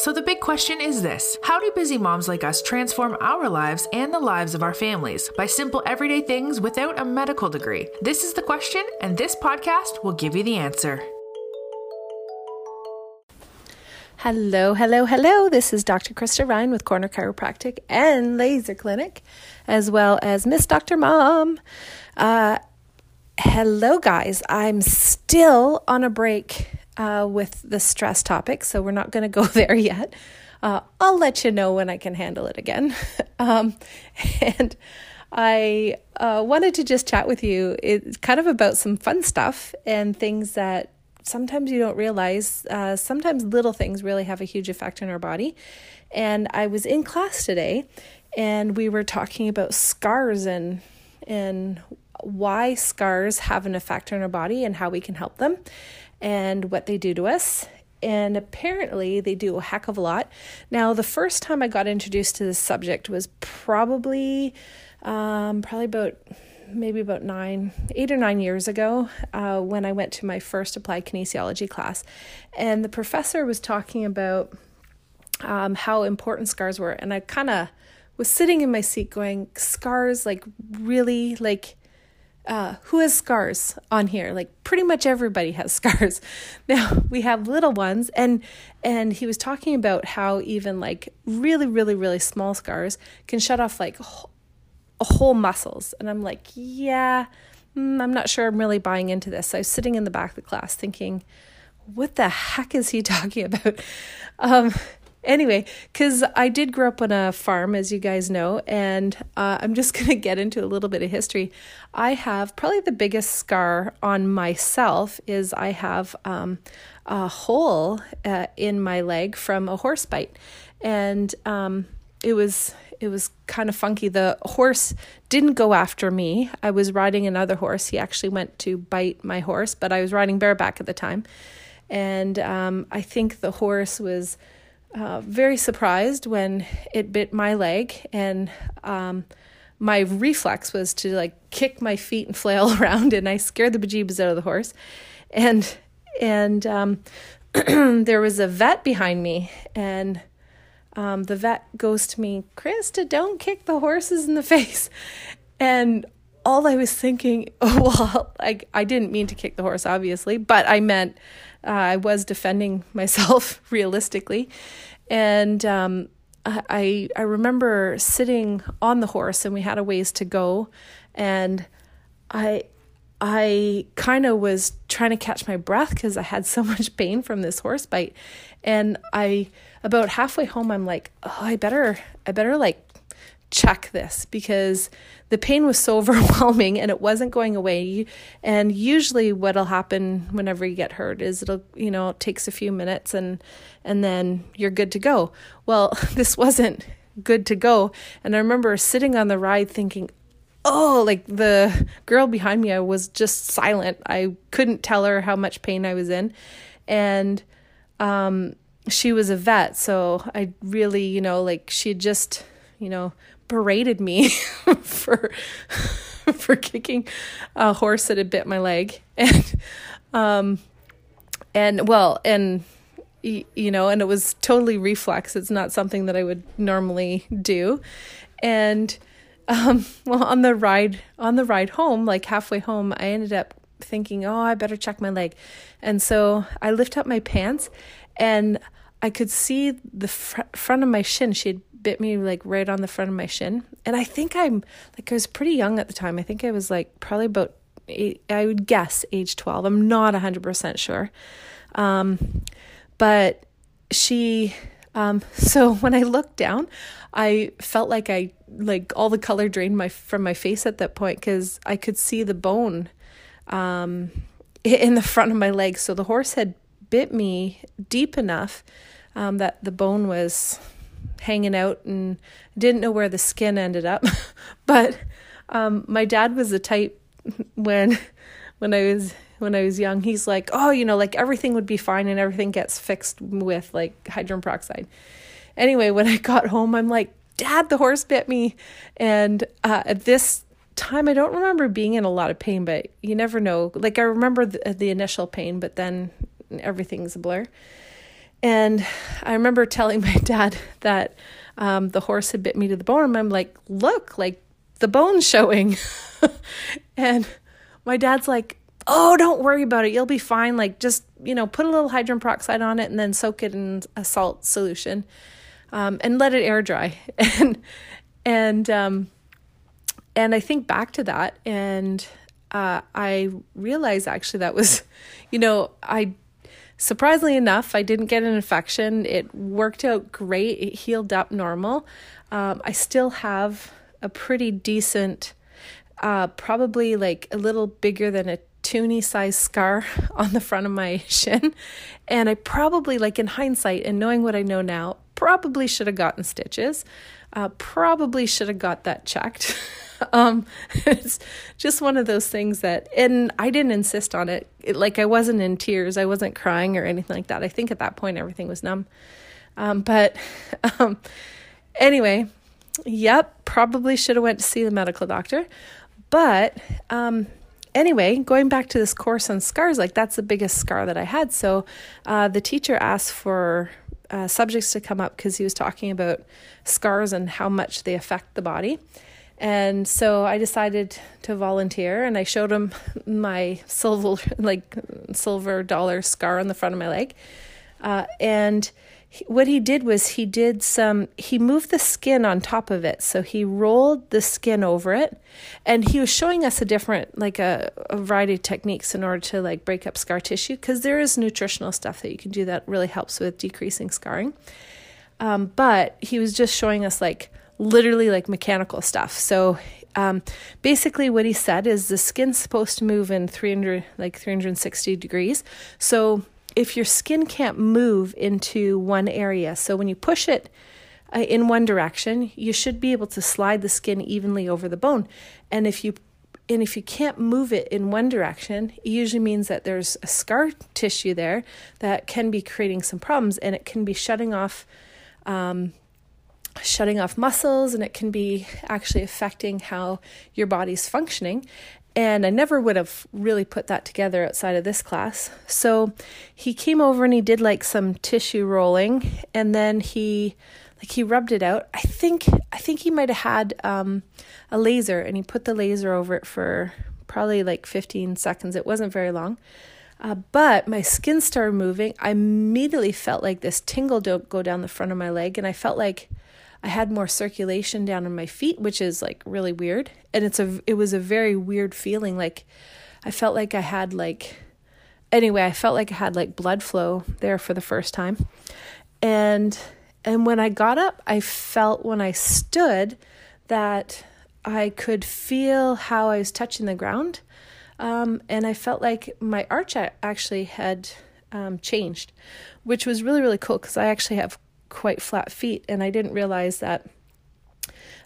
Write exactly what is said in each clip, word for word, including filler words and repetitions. So the big question is this: how do busy moms like us transform our lives and the lives of our families by simple everyday things without a medical degree? This is the question, and this podcast will give you the answer. Hello, hello, hello. This is Doctor Krista Ryan with Corner Chiropractic and Laser Clinic, as well as Miss Doctor Mom. Uh, hello, guys. I'm still on a break uh, with the stress topic, so we're not going to go there yet. Uh, I'll let you know when I can handle it again. um, and I uh, wanted to just chat with you. It's kind of about some fun stuff and things that sometimes you don't realize, uh, sometimes little things really have a huge effect on our body. And I was in class today and we were talking about scars and and why scars have an effect on our body and how we can help them and what they do to us. And apparently they do a heck of a lot. Now, the first time I got introduced to this subject was probably, um, probably about... maybe about nine, eight or nine years ago uh, when I went to my first applied kinesiology class. And the professor was talking about um, how important scars were. And I kind of was sitting in my seat going, scars, like really, like uh, who has scars on here? Like pretty much everybody has scars. Now we have little ones. And, and he was talking about how even like really, really, really small scars can shut off like whole muscles. And I'm like, yeah, I'm not sure I'm really buying into this. So I was sitting in the back of the class thinking, what the heck is he talking about? Um, anyway, because I did grow up on a farm, as you guys know, and uh, I'm just going to get into a little bit of history. I have probably the biggest scar on myself is I have um, a hole uh, in my leg from a horse bite. And um, it was It was kind of funky. The horse didn't go after me. I was riding another horse. He actually went to bite my horse, but I was riding bareback at the time. And um, I think the horse was uh, very surprised when it bit my leg. And um, my reflex was to like kick my feet and flail around. And I scared the bejeebus out of the horse. And, and um, there was a vet behind me. And Um, the vet goes to me, Krista, don't kick the horses in the face. And all I was thinking, oh, well, like I didn't mean to kick the horse, obviously, but I meant uh, I was defending myself realistically. And um, I I remember sitting on the horse and we had a ways to go. And I I kind of was trying to catch my breath because I had so much pain from this horse bite. And I, about halfway home, I'm like, oh, I better, I better like check this because the pain was so overwhelming and it wasn't going away. And usually what'll happen whenever you get hurt is it'll, you know, it takes a few minutes and, and then you're good to go. Well, this wasn't good to go. And I remember sitting on the ride thinking, oh, like the girl behind me, I was just silent. I couldn't tell her how much pain I was in. And um, she was a vet. So I really, you know, like she just, you know, berated me for for kicking a horse that had bit my leg. And, um, and well, and, you know, and it was totally reflex. It's not something that I would normally do. And Um, well, on the ride, on the ride home, like halfway home, I ended up thinking, oh, I better check my leg. And so I lift up my pants and I could see the fr- front of my shin. She had bit me like right on the front of my shin. And I think I'm like, I was pretty young at the time. I think I was like probably about eight, I would guess age twelve. I'm not a hundred percent sure. Um, but she, Um, so when I looked down, I felt like I, like all the color drained my, from my face at that point, cause I could see the bone, um, in the front of my leg. So the horse had bit me deep enough, um, that the bone was hanging out and didn't know where the skin ended up. But, um, my dad was the type when, when I was When I was young, he's like, oh, you know, like everything would be fine and everything gets fixed with like hydrogen peroxide. Anyway, when I got home, I'm like, Dad, the horse bit me. And uh, at this time, I don't remember being in a lot of pain, but you never know. Like I remember the, the initial pain, but then everything's a blur. And I remember telling my dad that um, the horse had bit me to the bone. I'm like, look, like the bone's showing. And my dad's like, oh, don't worry about it. You'll be fine. Like just, you know, put a little hydrogen peroxide on it and then soak it in a salt solution um, and let it air dry. And, and, um, and I think back to that. And uh, I realized actually that was, you know, I, surprisingly enough, I didn't get an infection. It worked out great. It healed up normal. Um, I still have a pretty decent, uh, probably like a little bigger than a toonie size scar on the front of my shin. And I probably, like in hindsight and knowing what I know now, probably should have gotten stitches. Uh, probably should have got that checked. Um, it's just one of those things that, and I didn't insist on it. it. Like I wasn't in tears. I wasn't crying or anything like that. I think at that point, everything was numb. Um, but, um, anyway, yep. Probably should have went to see the medical doctor, but, um, anyway, going back to this course on scars, like that's the biggest scar that I had. So, uh, the teacher asked for, uh, subjects to come up cause he was talking about scars and how much they affect the body. And so I decided to volunteer, and I showed him my silver, like silver dollar scar on the front of my leg. Uh, and he, what he did was he did some, he moved the skin on top of it. So he rolled the skin over it, and he was showing us a different, like a, a variety of techniques in order to like break up scar tissue. Cause there is nutritional stuff that you can do that really helps with decreasing scarring. Um, but he was just showing us like, literally like mechanical stuff. So, um, basically what he said is the skin's supposed to move in three hundred, like three hundred sixty degrees. So if your skin can't move into one area, so when you push it uh, in one direction, you should be able to slide the skin evenly over the bone. And if you, and if you can't move it in one direction, it usually means that there's a scar tissue there that can be creating some problems, and it can be shutting off, um, shutting off muscles, and it can be actually affecting how your body's functioning. And I never would have really put that together outside of this class. So he came over and he did like some tissue rolling, and then he like he rubbed it out. I think I think he might have had um a laser, and he put the laser over it for probably like fifteen seconds. It wasn't very long. Uh, but my skin started moving. I immediately felt like this tingle go down the front of my leg, and I felt like I had more circulation down in my feet, which is like really weird. And it's a, it was a very weird feeling. Like I felt like I had like, anyway, I felt like I had like blood flow there for the first time. And, and when I got up, I felt when I stood that I could feel how I was touching the ground. Um, and I felt like my arch actually had, um, changed, which was really, really cool. Cause I actually have quite flat feet, and I didn't realize that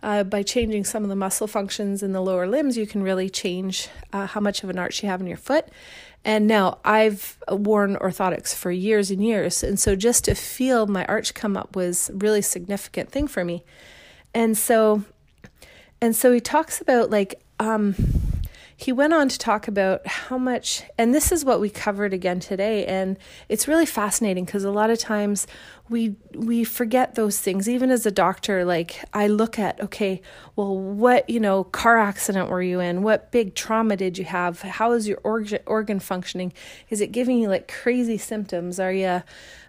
uh, by changing some of the muscle functions in the lower limbs, you can really change uh, how much of an arch you have in your foot. And now I've worn orthotics for years and years, and so just to feel my arch come up was a really significant thing for me. And so, and so he talks about like um, he went on to talk about how much, and this is what we covered again today, and it's really fascinating because a lot of times we we forget those things. Even as a doctor, like I look at, okay, well, what, you know, car accident were you in? What big trauma did you have? How is your organ organ functioning? Is it giving you like crazy symptoms? Are you,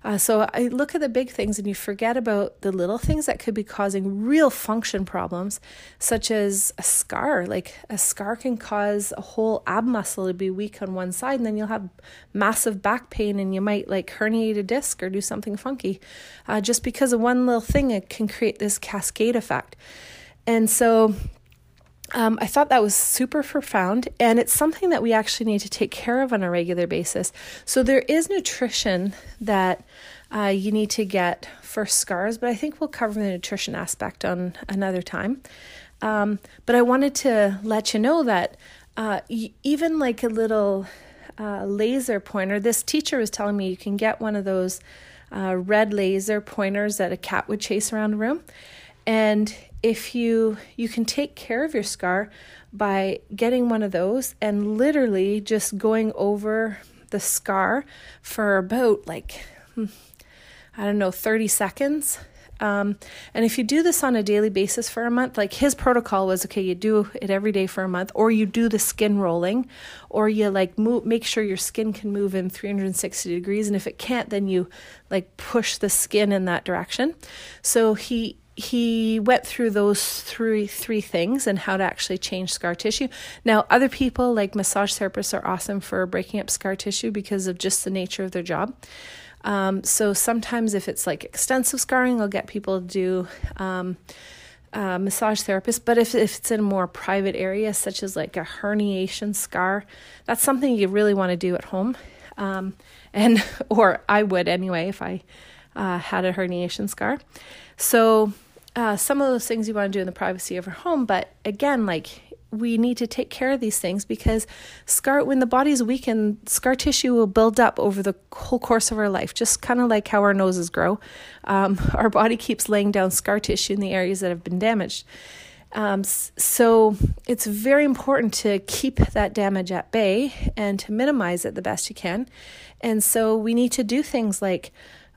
uh, so I look at the big things, and you forget about the little things that could be causing real function problems, such as a scar. Like a scar can cause a whole ab muscle to be weak on one side, and then you'll have massive back pain, and you might like herniate a disc or do something funky. Uh, just because of one little thing, it can create this cascade effect. And so um, I thought that was super profound, and it's something that we actually need to take care of on a regular basis. So there is nutrition that uh, you need to get for scars, but I think we'll cover the nutrition aspect on another time. Um, but I wanted to let you know that uh, y- even like a little uh, laser pointer, this teacher was telling me you can get one of those Uh, red laser pointers that a cat would chase around a room. And if you, you can take care of your scar by getting one of those and literally just going over the scar for about like, I don't know, thirty seconds. Um, and if you do this on a daily basis for a month, like his protocol was, okay, you do it every day for a month, or you do the skin rolling, or you like move, make sure your skin can move in three hundred sixty degrees. And if it can't, then you like push the skin in that direction. So he, he went through those three, three things and how to actually change scar tissue. Now, other people like massage therapists are awesome for breaking up scar tissue because of just the nature of their job. Um, so sometimes if it's like extensive scarring, I'll get people to do um, uh, massage therapists. But if, if it's in a more private area, such as like a herniation scar, that's something you really want to do at home. Um, and or I would anyway if I uh, had a herniation scar. So uh, some of those things you want to do in the privacy of your home. But again, like we need to take care of these things because scar, when the body's weakened, scar tissue will build up over the whole course of our life, just kind of like how our noses grow. Um, our body keeps laying down scar tissue in the areas that have been damaged. Um, so it's very important to keep that damage at bay and to minimize it the best you can. And so we need to do things like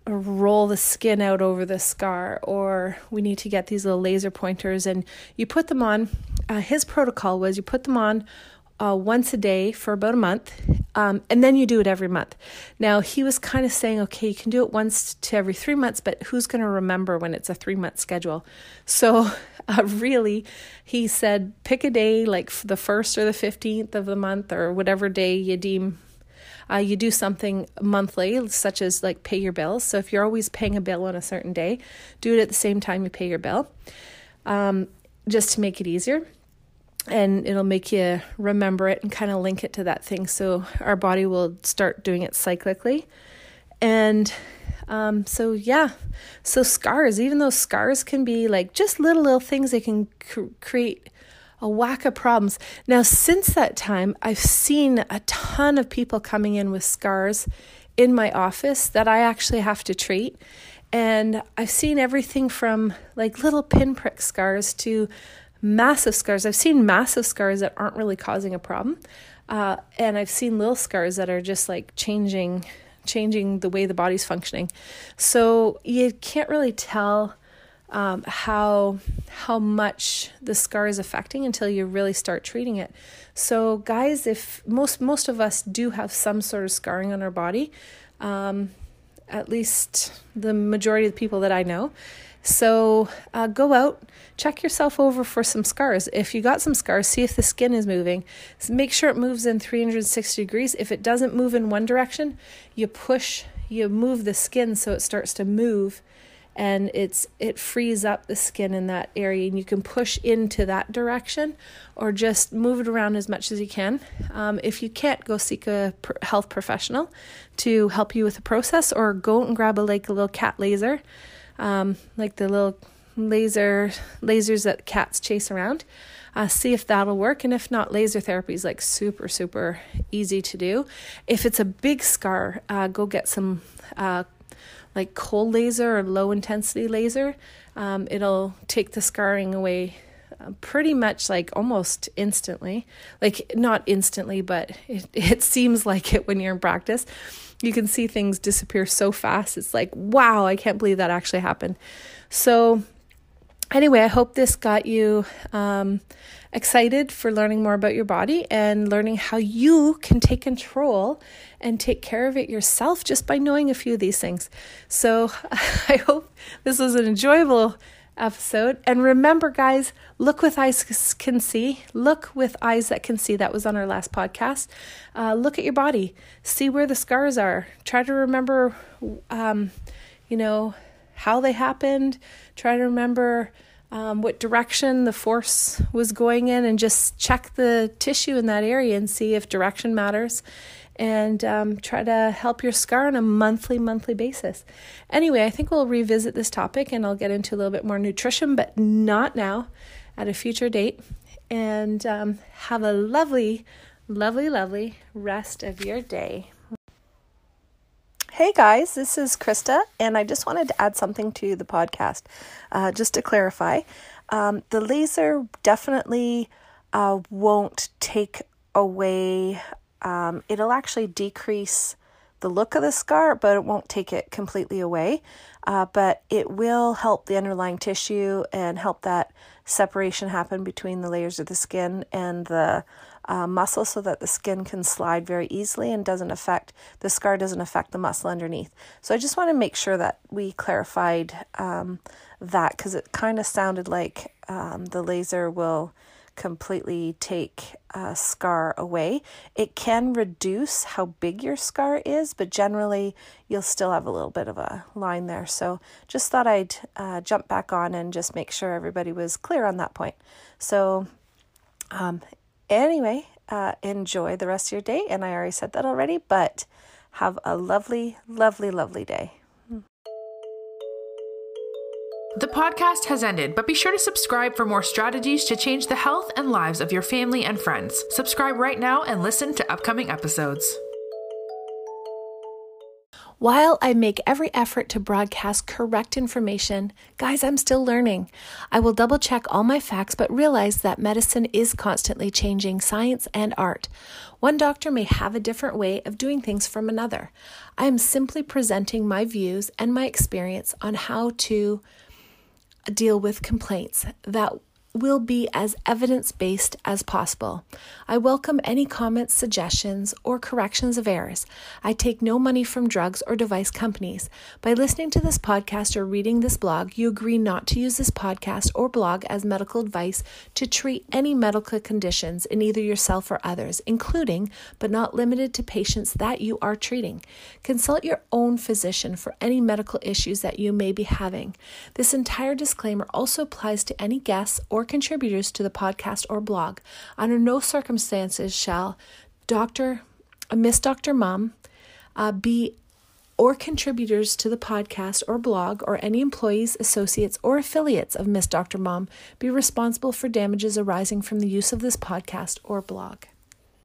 roll the skin out over the scar, or we need to get these little laser pointers, and you put them on. Uh, his protocol was you put them on uh, once a day for about a month, um, and then you do it every month. Now, he was kind of saying, okay, you can do it once to every three months, but who's going to remember when it's a three-month schedule? So uh, really, he said, pick a day like the first or the fifteenth of the month or whatever day you deem. Uh, you do something monthly, such as like pay your bills. So if you're always paying a bill on a certain day, do it at the same time you pay your bill, um, just to make it easier. And it'll make you remember it and kind of link it to that thing. So our body will start doing it cyclically. And um, so, yeah, so scars, even though scars can be like just little, little things, they can cr- create a whack of problems. Now, since that time, I've seen a ton of people coming in with scars in my office that I actually have to treat. And I've seen everything from like little pinprick scars to massive scars. I've seen massive scars that aren't really causing a problem. Uh, and I've seen little scars that are just like changing, changing the way the body's functioning. So you can't really tell Um, how how much the scar is affecting until you really start treating it. So guys, if most most of us do have some sort of scarring on our body, um, at least the majority of the people that I know. So uh, go out, check yourself over for some scars. If you got some scars, see if the skin is moving. Make sure it moves in three hundred sixty degrees. If it doesn't move in one direction, you push, you move the skin so it starts to move. And it's it frees up the skin in that area, and you can push into that direction or just move it around as much as you can. Um, if you can't, go seek a health professional to help you with the process, or go and grab a like a little cat laser, um, like the little laser lasers that cats chase around. Uh, see if that'll work, and if not, laser therapy is like super, super easy to do. If it's a big scar, uh, go get some uh like cold laser or low intensity laser. Um, it'll take the scarring away uh, pretty much like almost instantly, like not instantly, but it, it seems like it when you're in practice. You can see things disappear so fast. It's like, wow, I can't believe that actually happened. So anyway, I hope this got you um, excited for learning more about your body and learning how you can take control and take care of it yourself just by knowing a few of these things. So I hope this was an enjoyable episode. And remember, guys, look with eyes can see. Look with eyes that can see. That was on our last podcast. Uh, look at your body. See where the scars are. Try to remember, um, you know, how they happened. Try to remember um, what direction the force was going in, and just check the tissue in that area and see if direction matters, and um, try to help your scar on a monthly, monthly basis. Anyway, I think we'll revisit this topic, and I'll get into a little bit more nutrition, but not now, at a future date. And um, have a lovely, lovely, lovely rest of your day. Hey guys, this is Krista, and I just wanted to add something to the podcast, uh, just to clarify. Um, the laser definitely uh, won't take away, um, it'll actually decrease the look of the scar, but it won't take it completely away. Uh, but it will help the underlying tissue and help that separation happen between the layers of the skin and the uh, muscle, so that the skin can slide very easily and doesn't affect, the scar doesn't affect the muscle underneath. So I just want to make sure that we clarified um, that, because it kind of sounded like um, the laser will completely take a scar away. It can reduce how big your scar is, but generally you'll still have a little bit of a line there. So just thought I'd uh, jump back on and just make sure everybody was clear on that point. So um, anyway, uh, enjoy the rest of your day. And I already said that already, but have a lovely, lovely, lovely day. The podcast has ended, but be sure to subscribe for more strategies to change the health and lives of your family and friends. Subscribe right now and listen to upcoming episodes. While I make every effort to broadcast correct information, guys, I'm still learning. I will double check all my facts, but realize that medicine is constantly changing science and art. One doctor may have a different way of doing things from another. I am simply presenting my views and my experience on how to deal with complaints that will be as evidence-based as possible. I welcome any comments, suggestions, or corrections of errors. I take no money from drugs or device companies. By listening to this podcast or reading this blog, you agree not to use this podcast or blog as medical advice to treat any medical conditions in either yourself or others, including but not limited to patients that you are treating. Consult your own physician for any medical issues that you may be having. This entire disclaimer also applies to any guests or contributors to the podcast or blog. Under no circumstances shall Doctor Miss Doctor Mom uh, be or contributors to the podcast or blog or any employees, associates, or affiliates of Miss Doctor Mom be responsible for damages arising from the use of this podcast or blog.